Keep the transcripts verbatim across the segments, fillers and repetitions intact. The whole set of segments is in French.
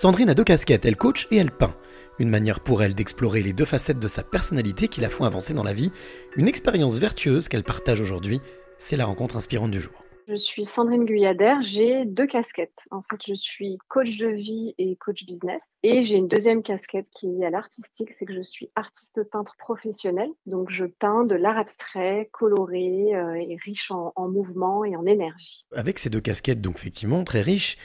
Sandrine a deux casquettes, elle coach et elle peint. Une manière pour elle d'explorer les deux facettes de sa personnalité qui la font avancer dans la vie. Une expérience vertueuse qu'elle partage aujourd'hui, c'est la rencontre inspirante du jour. Je suis Sandrine Guyader, j'ai deux casquettes. En fait, je suis coach de vie et coach business. Et j'ai une deuxième casquette qui est liée à l'artistique, c'est que je suis artiste peintre professionnelle. Donc, je peins de l'art abstrait, coloré euh, et riche en, en mouvement et en énergie. Avec ces deux casquettes, donc effectivement très riches,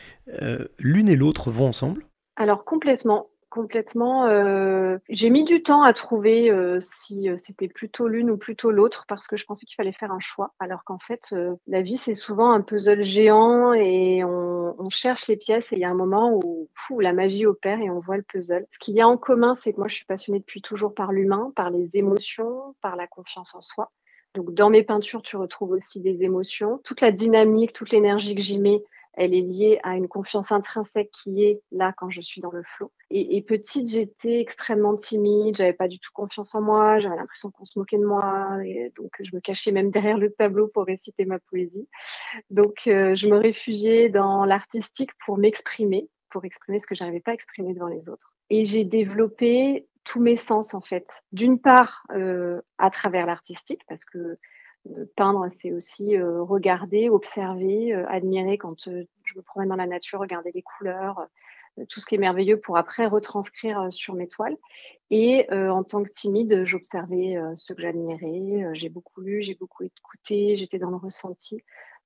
euh, l'une et l'autre vont ensemble ? Alors, complètement. Complètement, euh, j'ai mis du temps à trouver euh, si euh, c'était plutôt l'une ou plutôt l'autre parce que je pensais qu'il fallait faire un choix alors qu'en fait euh, la vie c'est souvent un puzzle géant et on, on cherche les pièces et il y a un moment où, où la magie opère et on voit le puzzle. Ce qu'il y a en commun c'est que moi je suis passionnée depuis toujours par l'humain, par les émotions, par la confiance en soi. Donc dans mes peintures tu retrouves aussi des émotions, toute la dynamique, toute l'énergie que j'y mets. Elle est liée à une confiance intrinsèque qui est là quand je suis dans le flow. Et, et petite, j'étais extrêmement timide, j'avais pas du tout confiance en moi, j'avais l'impression qu'on se moquait de moi, et donc je me cachais même derrière le tableau pour réciter ma poésie. Donc euh, je me réfugiais dans l'artistique pour m'exprimer, pour exprimer ce que j'arrivais pas à exprimer devant les autres. Et j'ai développé tous mes sens en fait. D'une part, euh, à travers l'artistique, parce que peindre, c'est aussi euh, regarder, observer, euh, admirer quand euh, je me promène dans la nature, regarder les couleurs, euh, tout ce qui est merveilleux pour après retranscrire euh, sur mes toiles. Et euh, en tant que timide, j'observais euh, ce que j'admirais, euh, j'ai beaucoup lu, j'ai beaucoup écouté, j'étais dans le ressenti.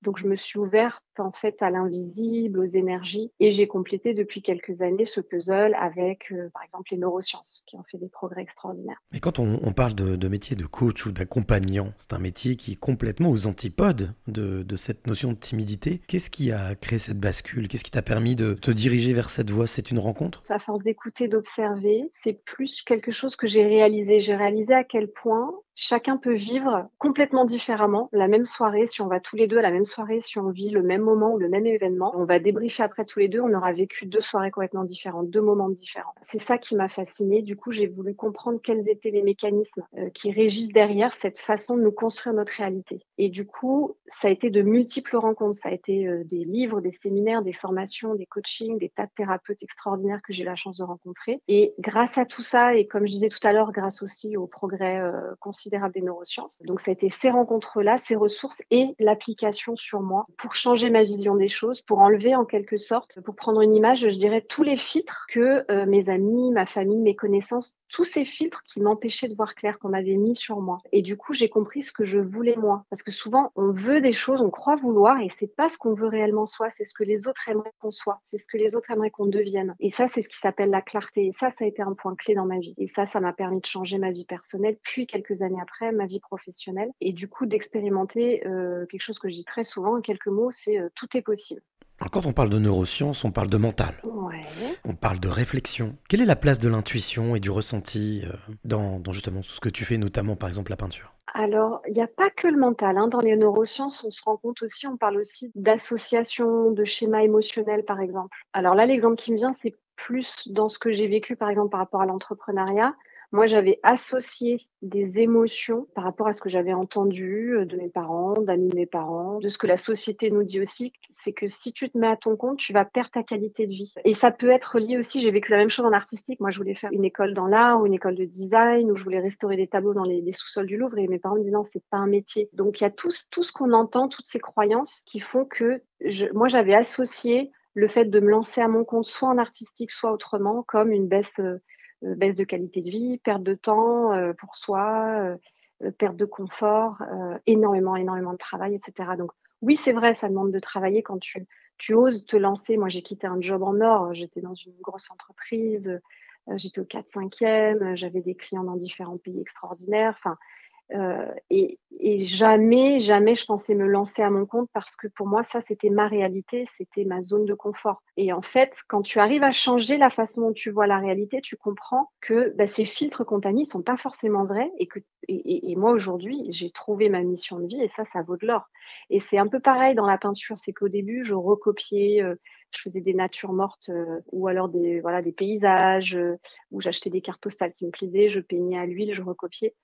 Donc je me suis ouverte en fait à l'invisible, aux énergies et j'ai complété depuis quelques années ce puzzle avec euh, par exemple les neurosciences qui ont fait des progrès extraordinaires. Mais quand on, on parle de, de métier de coach ou d'accompagnant, c'est un métier qui est complètement aux antipodes de, de cette notion de timidité. Qu'est-ce qui a créé cette bascule ? Qu'est-ce qui t'a permis de te diriger vers cette voie ? C'est une rencontre ? À force d'écouter, d'observer, c'est plus quelque chose que j'ai réalisé. J'ai réalisé à quel point chacun peut vivre complètement différemment la même soirée, si on va tous les deux à la même soirée, si on vit le même moment ou le même événement. On va débriefer après tous les deux, on aura vécu deux soirées complètement différentes, deux moments différents. C'est ça qui m'a fascinée. Du coup, j'ai voulu comprendre quels étaient les mécanismes qui régissent derrière cette façon de nous construire notre réalité. Et du coup, ça a été de multiples rencontres. Ça a été des livres, des séminaires, des formations, des coachings, des tas de thérapeutes extraordinaires que j'ai eu la chance de rencontrer. Et grâce à tout ça, et comme je disais tout à l'heure, grâce aussi au progrès considérable des neurosciences. Donc ça a été ces rencontres-là, ces ressources et l'application sur moi pour changer ma vision des choses, pour enlever en quelque sorte, pour prendre une image, je dirais tous les filtres que euh, mes amis, ma famille, mes connaissances, tous ces filtres qui m'empêchaient de voir clair, qu'on m'avait mis sur moi. Et du coup, j'ai compris ce que je voulais moi. Parce que souvent, on veut des choses, on croit vouloir et c'est pas ce qu'on veut réellement soi, c'est ce que les autres aimeraient qu'on soit, c'est ce que les autres aimeraient qu'on devienne. Et ça, c'est ce qui s'appelle la clarté. Et ça, ça a été un point clé dans ma vie. Et ça, ça m'a permis de changer ma vie personnelle, puis quelques années après ma vie professionnelle et du coup d'expérimenter euh, quelque chose que je dis très souvent en quelques mots, c'est euh, tout est possible. Quand on parle de neurosciences, on parle de mental, ouais. On parle de réflexion. Quelle est la place de l'intuition et du ressenti euh, dans, dans justement ce que tu fais, notamment par exemple la peinture ? Alors, il n'y a pas que le mental. Hein. Dans les neurosciences, on se rend compte aussi, on parle aussi d'associations, de schémas émotionnels par exemple. Alors là, l'exemple qui me vient, c'est plus dans ce que j'ai vécu par exemple par rapport à l'entrepreneuriat. Moi, j'avais associé des émotions par rapport à ce que j'avais entendu de mes parents, d'amis de mes parents, de ce que la société nous dit aussi, c'est que si tu te mets à ton compte, tu vas perdre ta qualité de vie. Et ça peut être lié aussi, j'ai vécu la même chose en artistique. Moi, je voulais faire une école dans l'art ou une école de design ou je voulais restaurer des tableaux dans les, les sous-sols du Louvre et mes parents me disaient non, c'est pas un métier. Donc, il y a tout, tout ce qu'on entend, toutes ces croyances qui font que je, moi, j'avais associé le fait de me lancer à mon compte, soit en artistique, soit autrement, comme une baisse... Euh, Euh, baisse de qualité de vie, perte de temps euh, pour soi, euh, perte de confort, euh, énormément, énormément de travail, et cetera. Donc oui, c'est vrai, ça demande de travailler quand tu, tu oses te lancer. Moi, j'ai quitté un job en or, j'étais dans une grosse entreprise, euh, j'étais au quatre cinquième, euh, j'avais des clients dans différents pays extraordinaires. Enfin, euh, et, et jamais, jamais je pensais me lancer à mon compte parce que pour moi, ça, c'était ma réalité, c'était ma zone de confort. Et en fait, quand tu arrives à changer la façon dont tu vois la réalité, tu comprends que bah, ces filtres qu'on t'a mis ne sont pas forcément vrais. Et, que, et, et, et moi, aujourd'hui, j'ai trouvé ma mission de vie et ça, ça vaut de l'or. Et c'est un peu pareil dans la peinture. C'est qu'au début, je recopiais, euh, je faisais des natures mortes euh, ou alors des, voilà, des paysages euh, où j'achetais des cartes postales qui me plaisaient, je peignais à l'huile, je recopiais.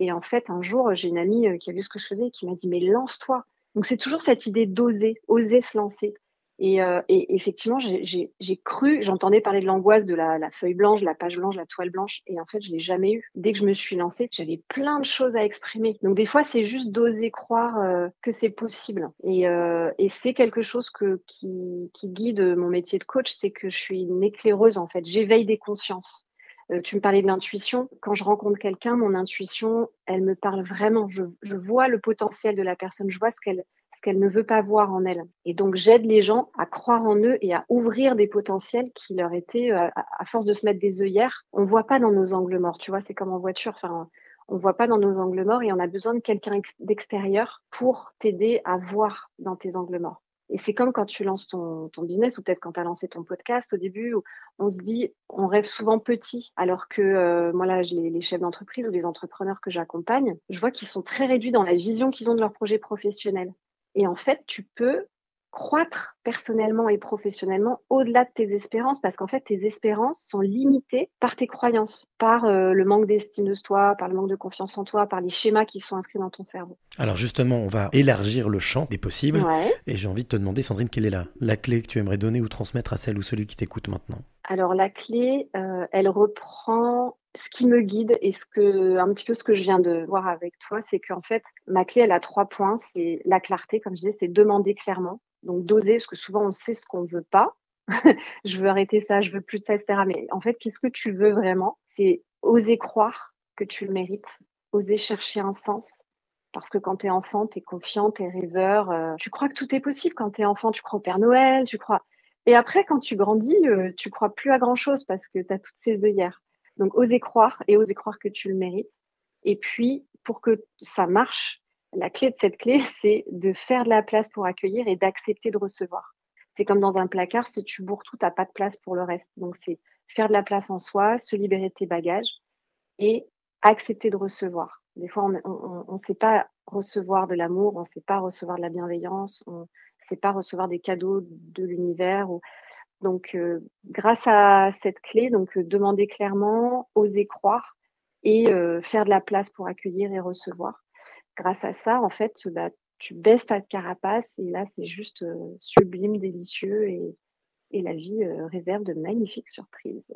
Et en fait, un jour, j'ai une amie qui a vu ce que je faisais et qui m'a dit « mais lance-toi ». Donc, c'est toujours cette idée d'oser, oser se lancer. Et, euh, et effectivement, j'ai cru, j'entendais parler de l'angoisse de la, la feuille blanche, la page blanche, la toile blanche. Et en fait, je ne l'ai jamais eue. Dès que je me suis lancée, j'avais plein de choses à exprimer. Donc des fois, c'est juste d'oser croire euh, que c'est possible. Et, euh, et c'est quelque chose que, qui, qui guide mon métier de coach, c'est que je suis une éclaireuse en fait. J'éveille des consciences. Euh, tu me parlais de l'intuition. Quand je rencontre quelqu'un, mon intuition, elle me parle vraiment. Je, je vois le potentiel de la personne. Je vois ce qu'elle... ce qu'elle ne veut pas voir en elle. Et donc, j'aide les gens à croire en eux et à ouvrir des potentiels qui leur étaient, à, à force de se mettre des œillères, on ne voit pas dans nos angles morts, tu vois, c'est comme en voiture, enfin, on ne voit pas dans nos angles morts et on a besoin de quelqu'un d'extérieur pour t'aider à voir dans tes angles morts. Et c'est comme quand tu lances ton, ton business ou peut-être quand tu as lancé ton podcast au début, on se dit, on rêve souvent petit, alors que euh, moi là, les, les chefs d'entreprise ou les entrepreneurs que j'accompagne, je vois qu'ils sont très réduits dans la vision qu'ils ont de leur projet professionnel. Et en fait, tu peux croître personnellement et professionnellement au-delà de tes espérances, parce qu'en fait, tes espérances sont limitées par tes croyances, par euh, le manque d'estime de toi, par le manque de confiance en toi, par les schémas qui sont inscrits dans ton cerveau. Alors justement, on va élargir le champ des possibles. Ouais. Et j'ai envie de te demander, Sandrine, quelle est la, la clé que tu aimerais donner ou transmettre à celle ou celui qui t'écoute maintenant? Alors la clé, euh, elle reprend ce qui me guide et ce que, un petit peu ce que je viens de voir avec toi, c'est qu'en fait, ma clé, elle a trois points. C'est la clarté, comme je disais, c'est demander clairement. Donc d'oser, parce que souvent on sait ce qu'on ne veut pas. Je veux arrêter ça, je veux plus de ça, et cetera. Mais en fait, qu'est-ce que tu veux vraiment? C'est oser croire que tu le mérites, oser chercher un sens. Parce que quand tu es enfant, tu es confiant, tu es rêveur. Euh, tu crois que tout est possible. Quand tu es enfant, tu crois au Père Noël, tu crois... Et après, quand tu grandis, euh, tu crois plus à grand-chose parce que tu as toutes ces œillères. Donc, oser croire et oser croire que tu le mérites. Et puis, pour que ça marche, la clé de cette clé, c'est de faire de la place pour accueillir et d'accepter de recevoir. C'est comme dans un placard, si tu bourres tout, tu n'as pas de place pour le reste. Donc, c'est faire de la place en soi, se libérer de tes bagages et accepter de recevoir. Des fois, on ne sait pas recevoir de l'amour, on ne sait pas recevoir de la bienveillance, on ne sait pas recevoir des cadeaux de l'univers ou... Donc, euh, grâce à cette clé, donc, euh, demander clairement, oser croire et euh, faire de la place pour accueillir et recevoir. Grâce à ça, en fait, bah, tu baisses ta carapace et là, c'est juste euh, sublime, délicieux et, et la vie euh, réserve de magnifiques surprises.